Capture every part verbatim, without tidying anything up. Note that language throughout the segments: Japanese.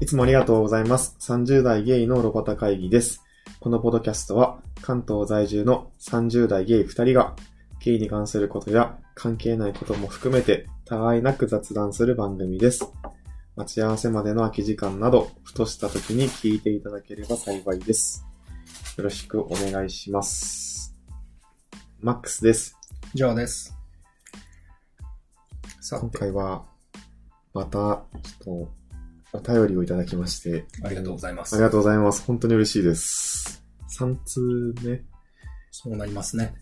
いつもありがとうございます。さんじゅう代ゲイのロバタ会議です。このポッドキャストは関東在住のさんじゅう代ゲイふたりがゲイに関することや関係ないことも含めてたわいなく雑談する番組です。待ち合わせまでの空き時間など、ふとした時に聞いていただければ幸いです。よろしくお願いします。マックスです。ジョーです。さあ、今回はまたちょっとお便りをいただきまして。ありがとうございます。ありがとうございます。本当に嬉しいです。さん通目。そうなりますね。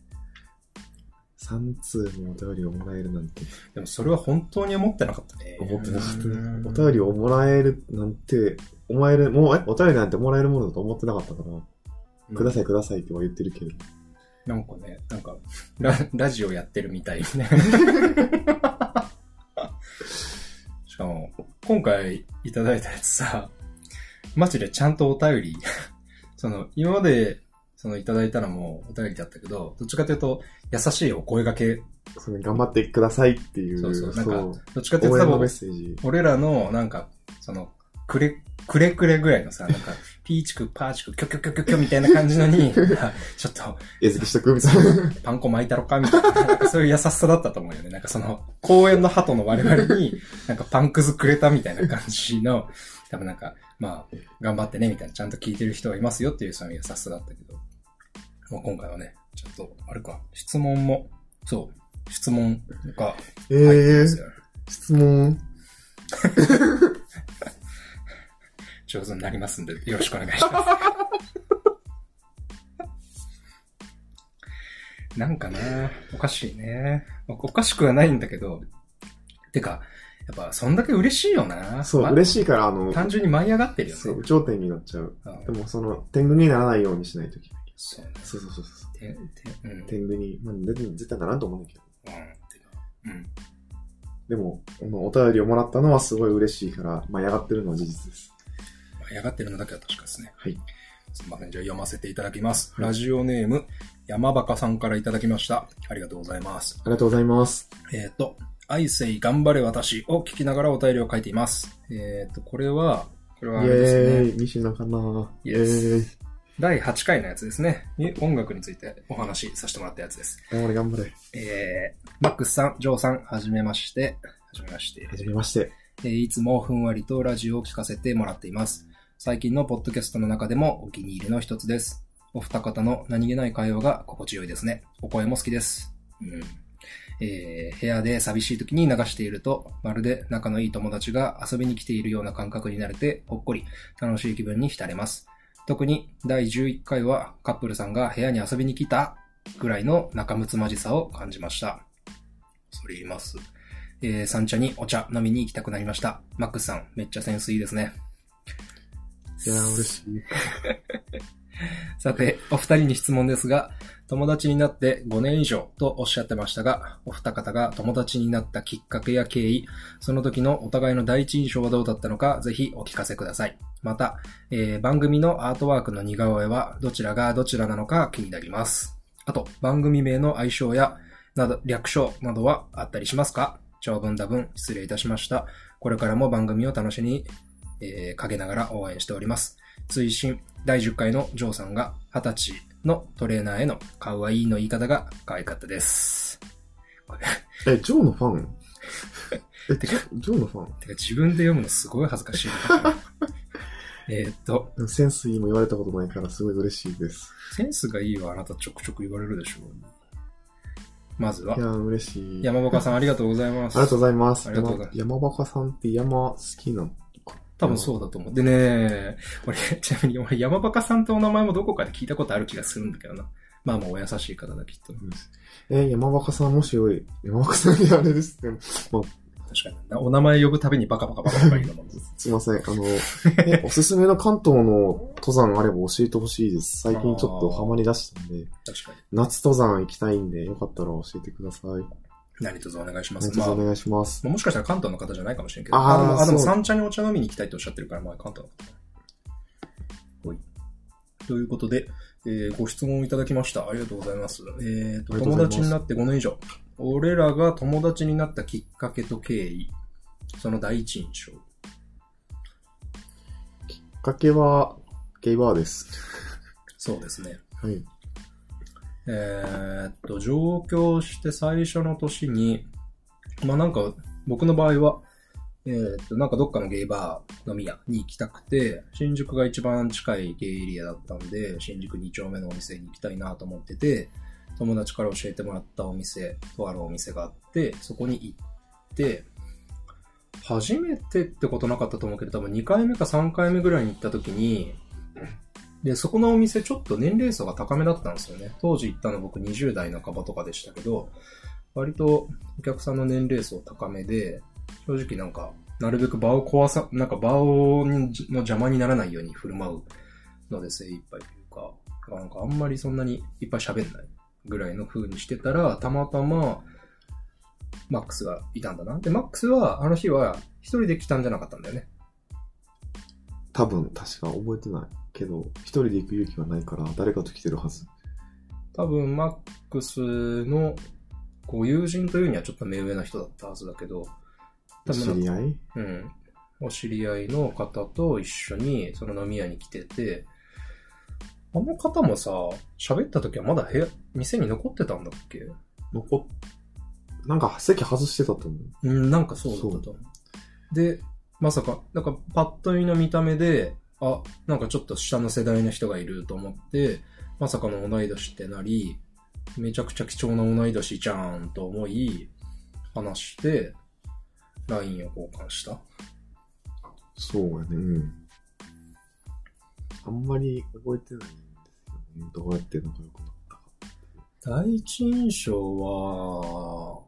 さん通もお便りをもらえるなんて。でもそれは本当に思ってなかったね。思ってなかったね。お便りをもらえるなんて、お前る、もう、え、お便りなんてもらえるものだと思ってなかったから、うん、くださいくださいっては言ってるけど。なんかね、なんか、ラ, ラジオやってるみたいね。しかも、今回いただいたやつさ、マジでちゃんとお便り、その、今まで、その、いただいたのもお便りだったけど、どっちかというと、優しいお声掛け。その、頑張ってくださいっていう。そうそう、なんか、どっちかというと、多分、俺らの、なんか、その、くれ、くれくれぐらいのさ、なんか、ピーチク、パーチク、キョキョキョキョキョみたいな感じのに、ちょっと、えずきしとくみたいな。パン粉巻いたろかみたいな。なんかそういう優しさだったと思うよね。なんかその、公園の鳩の我々に、なんかパンくずくれたみたいな感じの、多分なんか、まあ、頑張ってね、みたいな、ちゃんと聞いてる人がいますよっていう、その優しさだったけど。まあ、今回はね、ちょっと、あれか、質問も、そう、質問が入ってますよ、ね。えー、質問。上手になりますんで、よろしくお願いします。なんかね、おかしいね。おかしくはないんだけど、てか、やっぱ、そんだけ嬉しいよな。そう、まあ、嬉しいから、あの、単純に舞い上がってるよね。そう、頂点になっちゃう。でも、その、天狗にならないようにしないといけない。そうね。そうそうそうそう。ててうん、天狗に、まあ、絶対ならんと思うんだけど。うん。うん。でも、お便りをもらったのはすごい嬉しいから、舞い上がってるのは事実です。やがってるのだけは確かですね。はい。すみません。じゃあ読ませていただきます。はい、ラジオネーム、山バカさんからいただきました。ありがとうございます。ありがとうございます。えっ、ー、と、アイセイ頑張れ私を聞きながらお便りを書いています。えっ、ー、と、これは、これはあれですね。西野かなイエーイ。だいはちかいのやつですね。音楽についてお話しさせてもらったやつです。頑張れ頑張れ。えー、マックスさん、ジョーさん、はじめまして。はじめまして。はじめまして。えー、いつもふんわりとラジオを聞かせてもらっています。最近のポッドキャストの中でもお気に入りの一つです。お二方の何気ない会話が心地よいですね。お声も好きです。うんえー、部屋で寂しい時に流していると、まるで仲のいい友達が遊びに来ているような感覚になれて、ほっこり、楽しい気分に浸れます。特にだいじゅういっかいはカップルさんが部屋に遊びに来たぐらいの仲睦まじさを感じました。それいます。えー、三茶にお茶飲みに行きたくなりました。マックスさん、めっちゃセンスいいですね。いやー、嬉しい。さて、お二人に質問ですが、友達になってごねん以上とおっしゃってましたが、お二方が友達になったきっかけや経緯、その時のお互いの第一印象はどうだったのか、ぜひお聞かせください。また、えー、番組のアートワークの似顔絵はどちらがどちらなのか気になります。あと、番組名の愛称やなど略称などはあったりしますか？長文多文失礼いたしました。これからも番組を楽しみにえー、陰ながら応援しております。追伸だいじゅっかいのジョーさんがはたちのトレーナーへのかわいいの言い方が可愛かったです。え、ジョーのファンえ、てか、ジョーのファンてか自分で読むのすごい恥ずかしい。えっと。センスいいも言われたことないからすごい嬉しいです。センスがいいはあなたちょくちょく言われるでしょう。まずは。いや、嬉しい。山バカさんありがとうございます。ありがとうございます。ありがとうございます。山バカさんって山好きなの？多分そうだと思う。でね、俺、ちなみに俺、山バカさんってお名前もどこかで聞いたことある気がするんだけどな。まあまあ、お優しい方だ、きっと。えー、山バカさんもしよい。山バカさんにあれですって、まあ、確かに。お名前呼ぶたびにバカバカバカバカ言うのも。すいません。あの、え、おすすめの関東の登山あれば教えてほしいです。最近ちょっとハマり出したんで。確かに。夏登山行きたいんで、よかったら教えてください。何卒お願いします。何卒お願いします。まあ、もしかしたら関東の方じゃないかもしれんけど。ああ、でも三茶にお茶飲みに行きたいとおっしゃってるから、まあ関東の方。はい。ということで、えー、ご質問いただきました。ありがとうございます。えっと、友達になってごねん以上。俺らが友達になったきっかけと経緯。その第一印象。かけはゲイバーです。そうですね。はい。えー、っと、上京して最初の年に、まあなんか僕の場合は、えー、っと、なんかどっかのゲイバー飲み屋に行きたくて、新宿が一番近いゲイエリアだったんで、新宿に丁目のお店に行きたいなと思ってて、友達から教えてもらったお店、とあるお店があって、そこに行って、初めてってことなかったと思うけど、多分にかいめかさんかいめぐらいに行った時に、で、そこのお店ちょっと年齢層が高めだったんですよね。当時行ったの僕にじゅう代半ばとかでしたけど、割とお客さんの年齢層高めで、正直なんか、なるべく場を壊さ、なんか場の邪魔にならないように振る舞うので精一杯というか、なんかあんまりそんなにいっぱい喋んないぐらいの風にしてたら、たまたまマックスがいたんだな。で、マックスはあの日は一人で来たんじゃなかったんだよね。多分、確か覚えてないけど、一人で行く勇気はないから誰かと来てるはず。多分マックスのこう友人というにはちょっと目上の人だったはずだけど、多分お知り合い？うん。お知り合いの方と一緒にその飲み屋に来てて、あの方もさ、喋った時はまだ部屋、店に残ってたんだっけ？残っ、なんか席外してたと思う。うん、なんかそうだったと思う。で、まさか、なんかパッと見の見た目で、あ、なんかちょっと下の世代の人がいると思って、まさかの同い年ってなり、めちゃくちゃ貴重な同い年じゃーんと思い、話して、ライン を交換した。そうやね。うん。あんまり覚えてないんですよね。どうやって仲良くなったかって。第一印象は、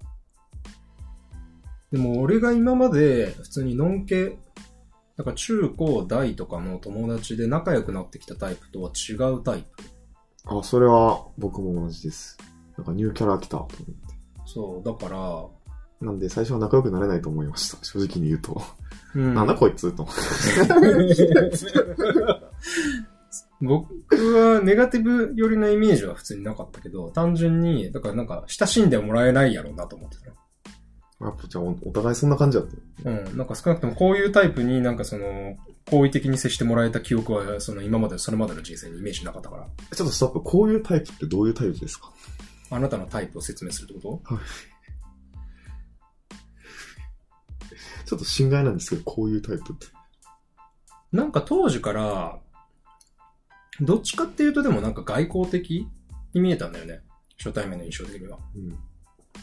でも俺が今まで普通にノン系、なんか中高大とかの友達で仲良くなってきたタイプとは違うタイプ。あ、それは僕も同じです。なんかニューキャラ来たと思って。そう、だから、なんで最初は仲良くなれないと思いました。正直に言うと、うん、なんだこいつと思って僕はネガティブ寄りのイメージは普通になかったけど、単純にだからなんか親しんでもらえないやろうなと思ってた。やっぱじゃあ お, お互いそんな感じだった。うん。なんか少なくともこういうタイプになんかその好意的に接してもらえた記憶はその今までそれまでの人生にイメージなかったから。ちょっとスタッフ、こういうタイプってどういうタイプですか？あなたのタイプを説明するってこと？はい。ちょっと心外なんですけど、こういうタイプって。なんか当時から、どっちかっていうとでもなんか外交的に見えたんだよね。初対面の印象的には。うん、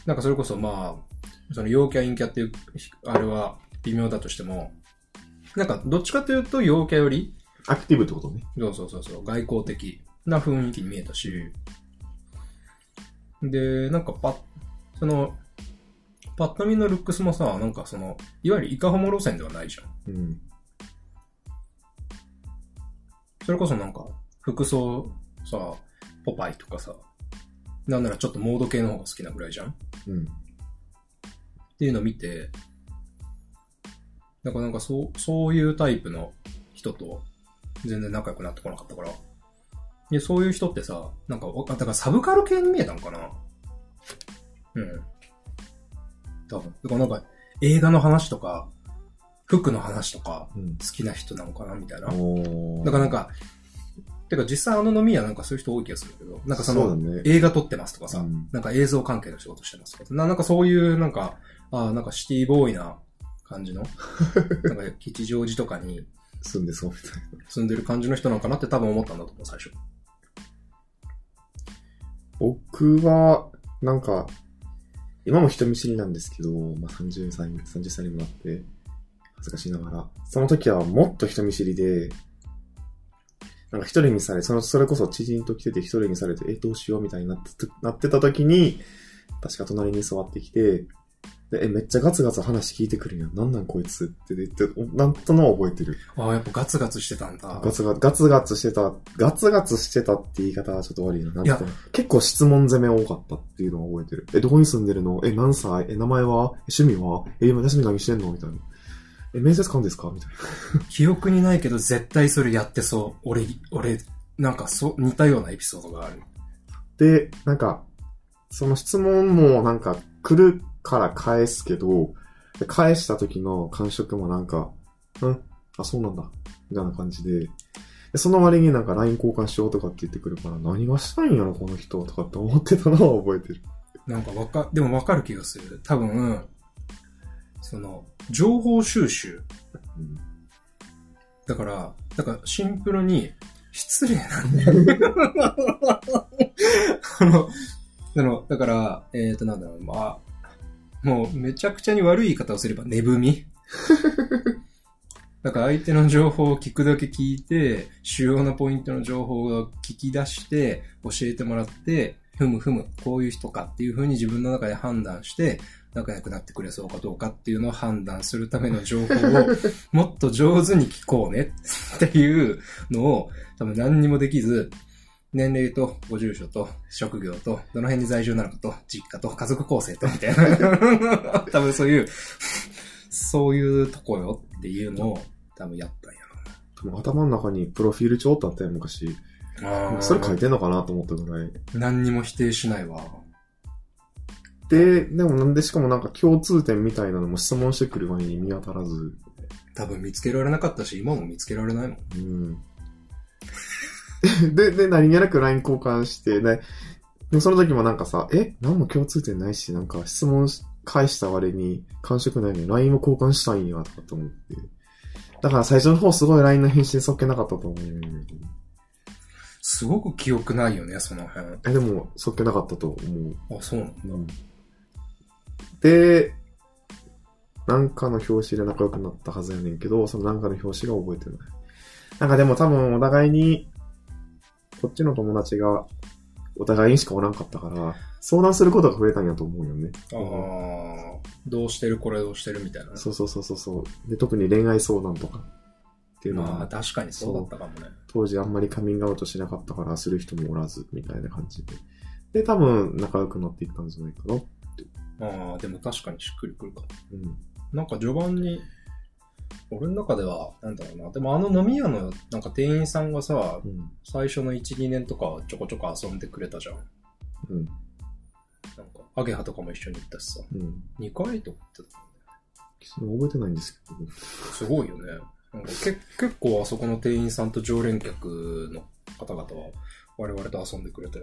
なんかそれこそまあ、その陽キャ、陰キャっていう、あれは微妙だとしても、なんかどっちかっていうと陽キャより、アクティブってことね。そうそうそうそう、外交的な雰囲気に見えたし、で、なんかパッ、その、パッと見のルックスもさ、なんかその、いわゆるイカホモ路線ではないじゃん。うん。それこそなんか、服装さ、ポパイとかさ、なんならちょっとモード系の方が好きなぐらいじゃん。うん。っていうのを見て、なんかなんかそう、そういうタイプの人と全然仲良くなってこなかったから。で、そういう人ってさ、なんか、だからサブカル系に見えたんかな。うん。多分。だからなんか映画の話とか、服の話とか、好きな人なのかなみたいな。うん、だからなんか、てか実際あの飲み屋なんかそういう人多い気がするけど、なんかその映画撮ってますとかさ、うん、なんか映像関係の仕事してますとか、な, なんかそういうなんか、あなんかシティボーイな感じの、なんか吉祥寺とかに住んでそうみたいな。住んでる感じの人なのかなって多分思ったんだと思う、最初。僕は、なんか、今も人見知りなんですけど、まあ、さんじゅっさい、さんじゅっさいにもなって、恥ずかしながら。その時はもっと人見知りで、なんか一人にされ、その、それこそ知人と来てて一人にされて、え、どうしようみたいになって、なってた時に、確か隣に座ってきて、でえ、めっちゃガツガツ話聞いてくるんや。なんなんこいつって言って、なんとなく覚えてる。ああ、やっぱガツガツしてたんだ。ガツガツ、ガツガツしてた、ガツガツしてたって言い方はちょっと悪いな。なんて結構質問攻め多かったっていうのは覚えてる。え、どこに住んでるの？え、何歳？え、名前は？え、趣味は？え、今休み何してんの？みたいな。え、面接官ですか？みたいな。記憶にないけど絶対それやってそう。俺、俺、なんかそ、似たようなエピソードがある。で、なんか、その質問もなんか来る、から返すけど、返した時の感触もなんか、んあ、そうなんだ。みたいな感じで。その割になんか ライン 交換しようとかって言ってくるから、何がしたいんやろ、この人とかって思ってたのは覚えてる。なんかわか、でもわかる気がする。多分、その、情報収集。うん、だから、だからシンプルに、失礼なんだよ。あの、あの、だから、えっと、なんだろう、まあ、もうめちゃくちゃに悪い言い方をすれば、寝踏み。だから相手の情報を聞くだけ聞いて、主要なポイントの情報を聞き出して、教えてもらって、ふむふむ、こういう人かっていう風に自分の中で判断して、仲良くなってくれそうかどうかっていうのを判断するための情報を、もっと上手に聞こうねっていうのを、多分何にもできず、年齢とご住所と職業とどの辺に在住なのかと実家と家族構成とみたいな。多分そういう、そういうとこよっていうのを、多分やったんやろな。頭の中にプロフィール帳ってあったよ、昔。あ、それ書いてんのかなと思ったぐらい。何にも否定しないわ。で、でもなんでしかもなんか共通点みたいなのも質問してくる割に見当たらず。多分見つけられなかったし、今も見つけられないもん。うん。で、で、何気なく ライン 交換して、ね、でもその時もなんかさ、え、何も共通点ないし、なんか質問返した割に感触ないのに ライン も交換したいんや、とかと思って。だから最初の方すごい ライン の返信そっけなかったと思う。すごく記憶ないよね、その辺。え、でも、そっけなかったと思う。あ、そうなんだ。うん、で、なんかの表紙で仲良くなったはずやねんけど、そのなんかの表紙が覚えてない。なんかでも多分お互いに、こっちの友達がお互いにしかおらんかったから、相談することが増えたんやと思うよね。ああ、うん、どうしてるこれどうしてるみたいな。そうそうそうそう。で、特に恋愛相談とかっていうのは。まあ確かにそうだったかもね。当時あんまりカミングアウトしなかったからする人もおらずみたいな感じで。で、多分仲良くなっていったんじゃないかなって。ああ、でも確かにしっくりくるか。うん。なんか序盤に、俺の中では、なんだろうな。でもあの飲み屋のなんか店員さんがさ、うん、最初のいち、にねんとかちょこちょこ遊んでくれたじゃん。うん。なんか、アゲハとかも一緒に行ったしさ。うん。にかいと思ってたんだよね。覚えてないんですけど。すごいよね。なんかけ結構あそこの店員さんと常連客の方々は我々と遊んでくれて。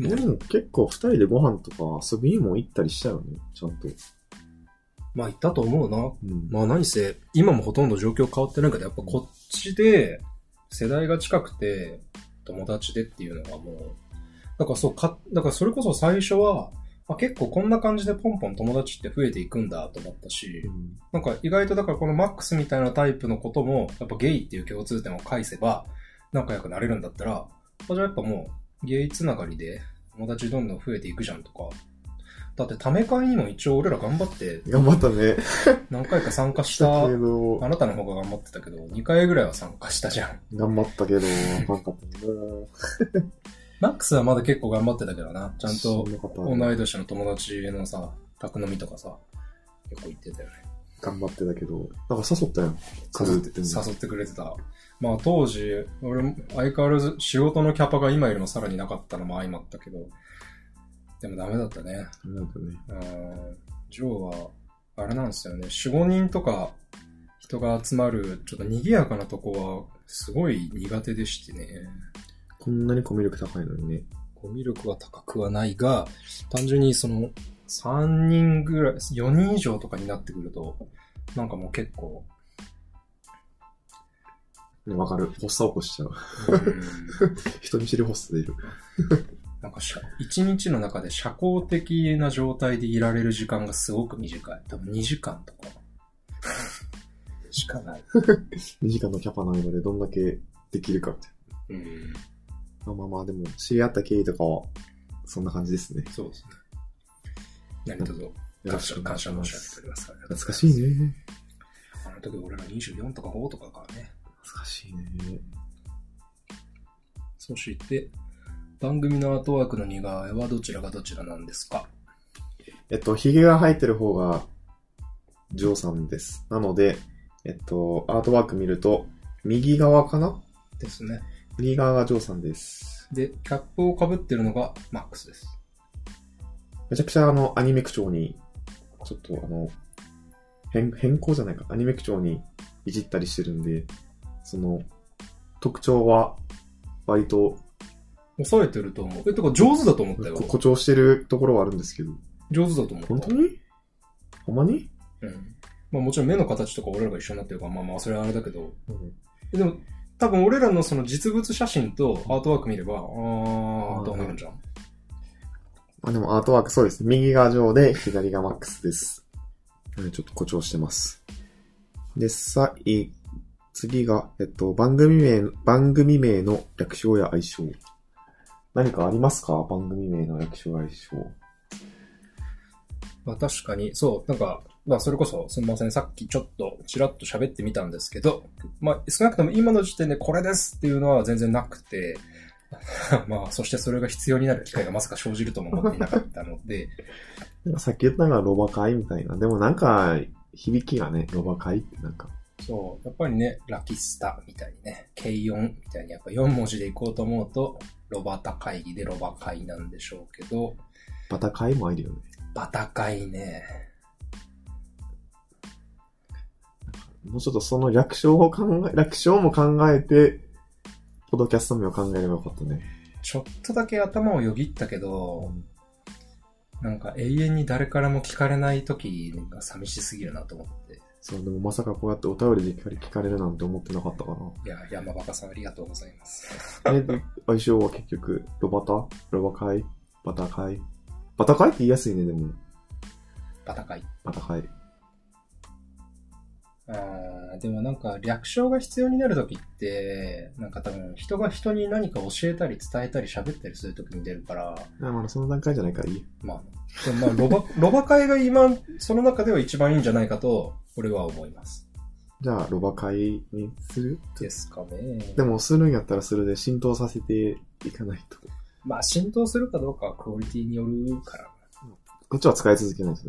でも結構二人でご飯とか遊びにも行ったりしたよね、ちゃんと。まあ行ったと思うな。うん、まあ何せ、今もほとんど状況変わってないけど、やっぱこっちで世代が近くて友達でっていうのがもう、だからそうか、だからそれこそ最初は、まあ、結構こんな感じでポンポン友達って増えていくんだと思ったし、うん、なんか意外とだからこのマックスみたいなタイプのことも、やっぱゲイっていう共通点を返せば仲良くなれるんだったら、じゃあやっぱもうゲイつながりで友達どんどん増えていくじゃんとか、だってため会にも一応俺ら頑張って、頑張ったね。何回か参加した、あなたの方が頑張ってたけど、にかいぐらいは参加したじゃん。頑張ったけど、なんかマックスはまだ結構頑張ってたけどな。ちゃんと同い年の友達のさ、宅飲みとかさ、結構行ってたよね。頑張ってたけど、なんか誘ったやん。誘ってて誘ってくれてた。まあ当時、俺も相変わらず仕事のキャパが今よりもさらになかったのも相まったけど、でもダメだったね。ダメだったね。ジョーは、あれなんですよね。よん、ごにんとか人が集まる、ちょっと賑やかなとこは、すごい苦手でしてね。こんなにコミュ力高いのにね。コミュ力は高くはないが、単純にそのさんにんぐらい、よにん以上とかになってくると、なんかもう結構。わかる。発作起こしちゃう。うん人見知り発作出る。なんか一日の中で社交的な状態でいられる時間がすごく短い。多分にじかんとか。しかない。にじかんのキャパの間でどんだけできるかって。うんまあまあでも知り合った経緯とかはそんな感じですね。そうですね。何とぞ感謝感謝申し上げております。懐かしいね。あの時俺らにじゅうよんとかごとかからね。懐かしいね。そして番組のアートワークの似顔絵はどちらがどちらなんですか。えっとひげが生えてる方がジョーさんです。なのでえっとアートワーク見ると右側かなですね。右側がジョーさんです。で、キャップを被ってるのがマックスです。めちゃくちゃあの、アニメ口調に、ちょっとあの、変、変更じゃないか。アニメ口調にいじったりしてるんで、その特徴は割と抑えてると思う。え、てか上手だと思ったよ。誇張してるところはあるんですけど。上手だと思う。本当に？ほんまに？うん。まあもちろん目の形とか俺らが一緒になってるから、まあまあそれはあれだけど。うん、でも多分俺らのその実物写真とアートワーク見れば、あーとなるんじゃん。まあでもアートワークそうです。右が上で左がマックスです。ちょっと誇張してます。で、さい、次が、えっと、番組名、番組名の略称や愛称。何かありますか？番組名の略称、愛称。まあ確かに、そう、なんか、まあそれこそ、すみません、さっきちょっとちらっと喋ってみたんですけど、まあ少なくとも今の時点でこれですっていうのは全然なくて、まあそしてそれが必要になる機会がまさか生じるとも思っていなかったので、なんかさっき言ったのがロバ会みたいな、でもなんか響きがね、ロバ会ってなんか。そう、やっぱりね、ラキスタみたいにね、ケイヨン みたいにやっぱよん文字でいこうと思うと、ロバタ会議でロバ会なんでしょうけど。バタ会もあるよね。バタ会ね。もうちょっとその略称を考え、略称も考えて、ポッドキャスト名を考えればよかったね。ちょっとだけ頭をよぎったけど、うん、なんか永遠に誰からも聞かれない時が寂しすぎるなと思って。そう、でもまさかこうやってお便りで聞かれるなんて思ってなかったかな。いや、山バカさんありがとうございます。え、相性は結局、ロバタ？ロバ会？バタ会？バタ会って言いやすいね、でも。バタ会。バタ会。あ、でもなんか略称が必要になるときって、なんか多分人が人に何か教えたり伝えたり喋ったりするときに出るから。あ、まだその段階じゃないからいい。まあ、でもまあロバ、ロバ会が今、その中では一番いいんじゃないかと、俺は思います。じゃあ、ロバ会にするですかね。でも、するんやったらそれで浸透させていかないと。まあ、浸透するかどうかはクオリティによるから。こっちは使い続けないと。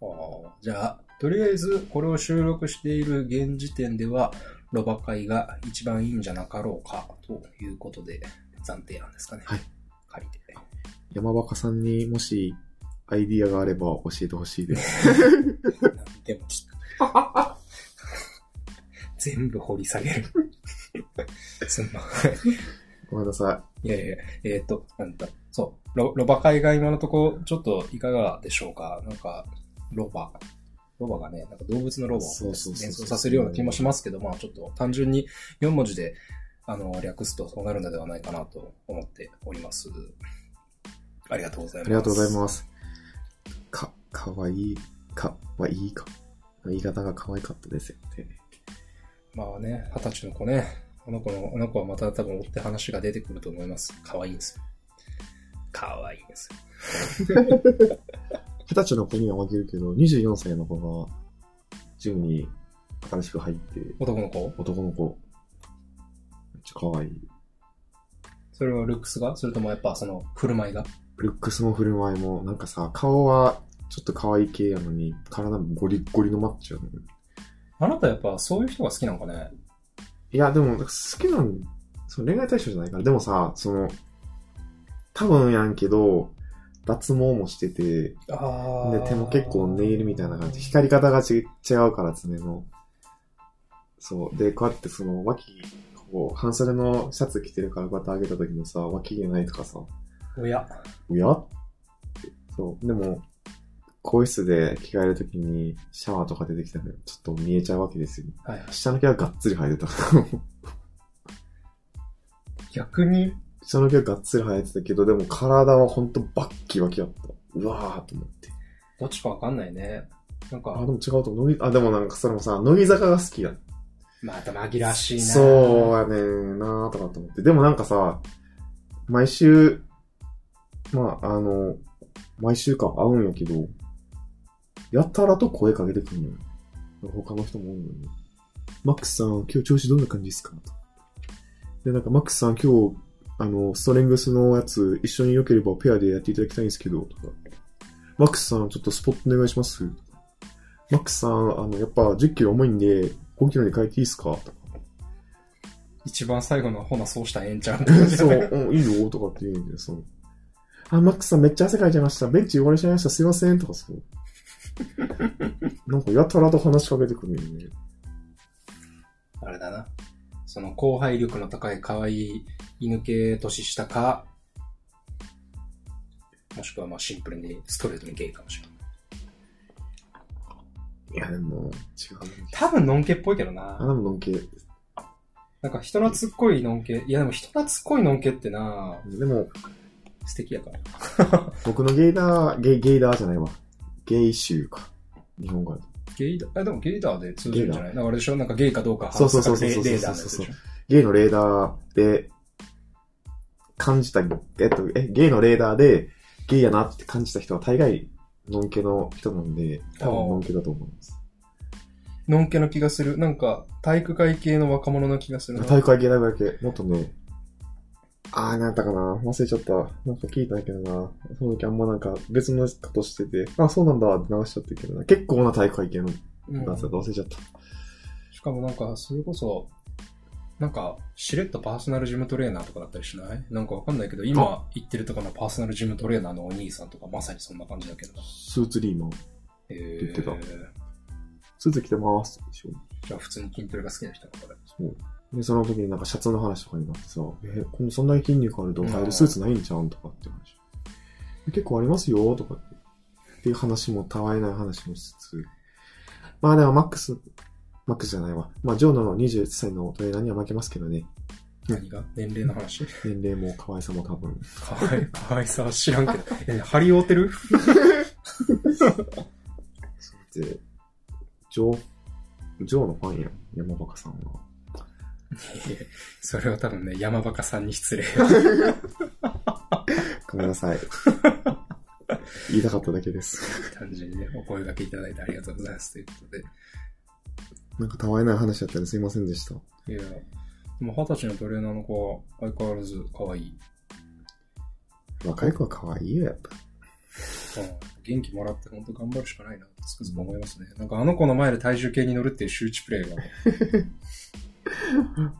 ああ、じゃあ、とりあえず、これを収録している現時点では、ロバ会が一番いいんじゃなかろうか、ということで、暫定案ですかね。はい。仮で。山バカさんにもし、アイディアがあれば教えてほしいです。でも、全部掘り下げる。すんません。ごめんなさい。いやいや、えー、っと、なんだ、そう、ロ、ロバ会が今のところ、ちょっといかがでしょうか。なんか、ロバ。ロバがね、なんか動物のロバを演奏させるような気もしますけど、まあちょっと単純によん文字であの略すとそうなるのではないかなと思っております。ありがとうございます。ありがとうございます。か、かわいい、かはいいか。言い方が可愛かったですよね。まあね、二十歳の子ね、あの子の、あの子はまた多分追って話が出てくると思います。可愛いんですよ。可愛いんですよ。二十歳の子には負けるけど、にじゅうよんさいの子が、ジムに新しく入って。男の子？男の子。めっちゃ可愛い。それはルックスが？それともやっぱその、振る舞いが？ルックスも振る舞いも、なんかさ、顔はちょっと可愛い系やのに、体もゴリゴリのマッチやのに。あなたやっぱそういう人が好きなんかね？いや、でも、好きなの、その恋愛対象じゃないから。でもさ、その、多分やんけど、脱毛もしてて、あで手も結構ネイルみたいな感じ、光り方が違うから爪の、そうでこうやってその脇こう半袖のシャツ着てるからこうやって上げた時もさ脇毛ないとかさ、おやおやってそうでも更衣室で着替える時にシャワーとか出てきたらちょっと見えちゃうわけですよ、はいはい、下の毛はがっつり生えてた逆に。下の毛はがっつり生えてたけど、でも体はほんとバッキバキだった。うわーと思って。どっちかわかんないね。なんか。あ、でも違うと思う。あ、でもなんかそれもさ、乃木坂が好きだ。また紛らわしいな。そうやねーなーとかと思って。でもなんかさ、毎週、まああの、毎週か会うんやけど、やたらと声かけてくるのよ。他の人も多いのに。マックスさん、今日調子どんな感じですか？で、なんかマックスさん今日、あの、ストレングスのやつ、一緒に良ければペアでやっていただきたいんですけど、とか。マックスさん、ちょっとスポットお願いします。マックスさん、あの、やっぱじゅっキロ重いんで、ごキロで変えていいですか？とか。一番最後のほな、そうしたらええんちゃうそう、うん、いいよ、とかって言うんで、そう。あ、マックスさんめっちゃ汗かいちゃいました。ベンチ汚れちゃいました。すいません、とかそう。なんかやたらと話しかけてくるよね。あれだな、その後輩力の高い可愛い犬系年下か、もしくはまあシンプルにストレートにゲイかもしれない。いやでも違う、多分ノンケっぽいけどな。多分ノンケ。なんか人懐っこいノンケ。いやでも人懐っこいノンケってな。でも素敵やから。僕のゲイダーゲイゲイダーじゃないわ。ゲイシューか。日本語だと。ゲイダー、あでもゲイダーで通じるんじゃない。だからあれでしょ、なんかゲイかどうか。そうそうそうそうそうそうそう。ゲイのレーダーで感じた、えっとえゲイのレーダーでゲイやなって感じた人は大概ノンケの人なんで、多分ノンケだと思います。ノンケの気がする。なんか、体育会系の若者の気がする。体育会系、体育会系。もっとね、あー、なんだかな。忘れちゃった。なんか聞いたんだけどな。その時あんまなんか別のことしてて、あ、そうなんだって流しちゃったけどな。結構な体育会系のやつだと忘れちゃった。うん、しかもなんか、それこそ、なんか、しれっとパーソナルジムトレーナーとかだったりしない？なんかわかんないけど、今言ってるとかのパーソナルジムトレーナーのお兄さんとかまさにそんな感じだけど。スーツリーマンって言ってた。えー、スーツ着てますでしょ。じゃあ普通に筋トレが好きな人だから。そう。で、その時になんかシャツの話とかになってさ、えー、このそんなに筋肉あると買えるスーツないんちゃうんとかって話。結構ありますよとかって。っていう話もたわいない話もしつつ。まあでもマックス、マックスじゃないわ。まあ、ジョーのにじゅういっさいのトレーナーには負けますけどね。何が？年齢の話？年齢も可愛さも多分。可愛、可愛さは知らんけど。え、張り合うてる？そうで、ジョー、ジョーのファンやん、山バカさんは。それは多分ね、山バカさんに失礼。ごめんなさい。言いたかっただけです。単純にね、お声掛けいただいてありがとうございますということで。なんかたわいない話だったらすいませんでした。いや、でも二十歳のトレーナーの子は相変わらず可愛い。若い子は可愛いよ、やっぱ。元気もらって本当頑張るしかないなとつくづく思いますね。なんかあの子の前で体重計に乗るっていう周知プレイが。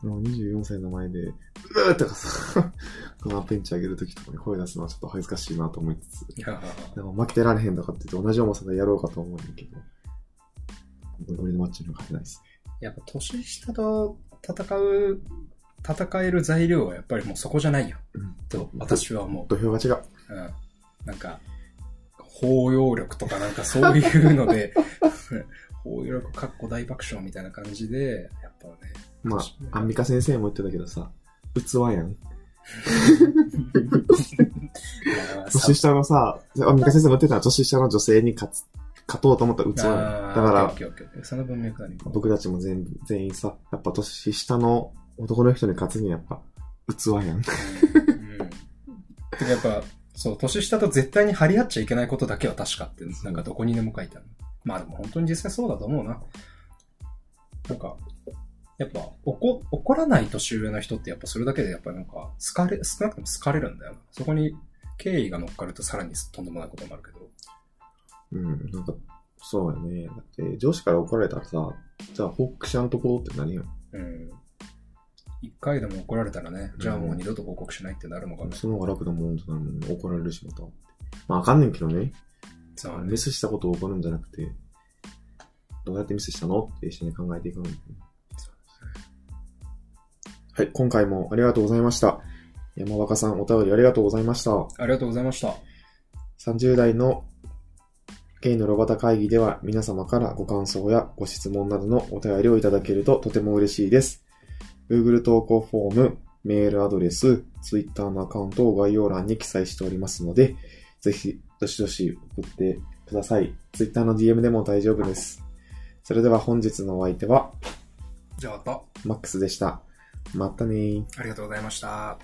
もうにじゅうよんさいの前で、うーとかさ、このペンチ上げるときとかに声出すのはちょっと恥ずかしいなと思いつつ、いやでも負けてられへんとかって言って同じ重さでやろうかと思うんだけど。ゴリのマッチに勝てないですね。やっぱ年下と戦う戦える材料はやっぱりもうそこじゃないよ、うん、と私は思う。土俵が違う、うん、なんか包容力とかなんかそういうので包容力かっこ大爆笑みたいな感じでやっぱね。まあアンミカ先生も言ってたけどさ、器やん。年下のさ、アンミカ先生も言ってた、年下の女性に勝つ勝とうと思ったら器やん。だから、その文脈何か僕たちも 全, 全員さ、やっぱ年下の男の人に勝つにはやっぱ器やん。うんうん、やっぱ、そう、年下と絶対に張り合っちゃいけないことだけは確かって、なんかどこにでも書いてある。まあでも本当に実際そうだと思うな。なんか、やっぱ怒、怒らない年上の人ってやっぱそれだけでやっぱなんか、好かれ、少なくとも好かれるんだよな。そこに敬意が乗っかるとさらにとんでもないことになるけど。うん、なんか、そうやね。だって、上司から怒られたらさ、じゃあ報告しなんとこって何よ。うん。一回でも怒られたらね、じゃあもう二度と報告しないってなるのかな。うん、その方が楽だもんとなるもん、ね、怒られるしまた。まあ、あかんねんけどね。そうね。ミスしたことを怒るんじゃなくて、どうやってミスしたのって一緒に考えていくの、ね。はい、今回もありがとうございました。山若さん、お便りありがとうございました。ありがとうございました。さんじゅう代のゲイのロバタ会議では皆様からご感想やご質問などのお便りをいただけるととても嬉しいです。Google 投稿フォーム、メールアドレス、Twitter のアカウントを概要欄に記載しておりますので、ぜひどしどし送ってください。Twitter の ディーエム でも大丈夫です。それでは本日のお相手は、じゃあとマックスでした。またねー。ありがとうございました。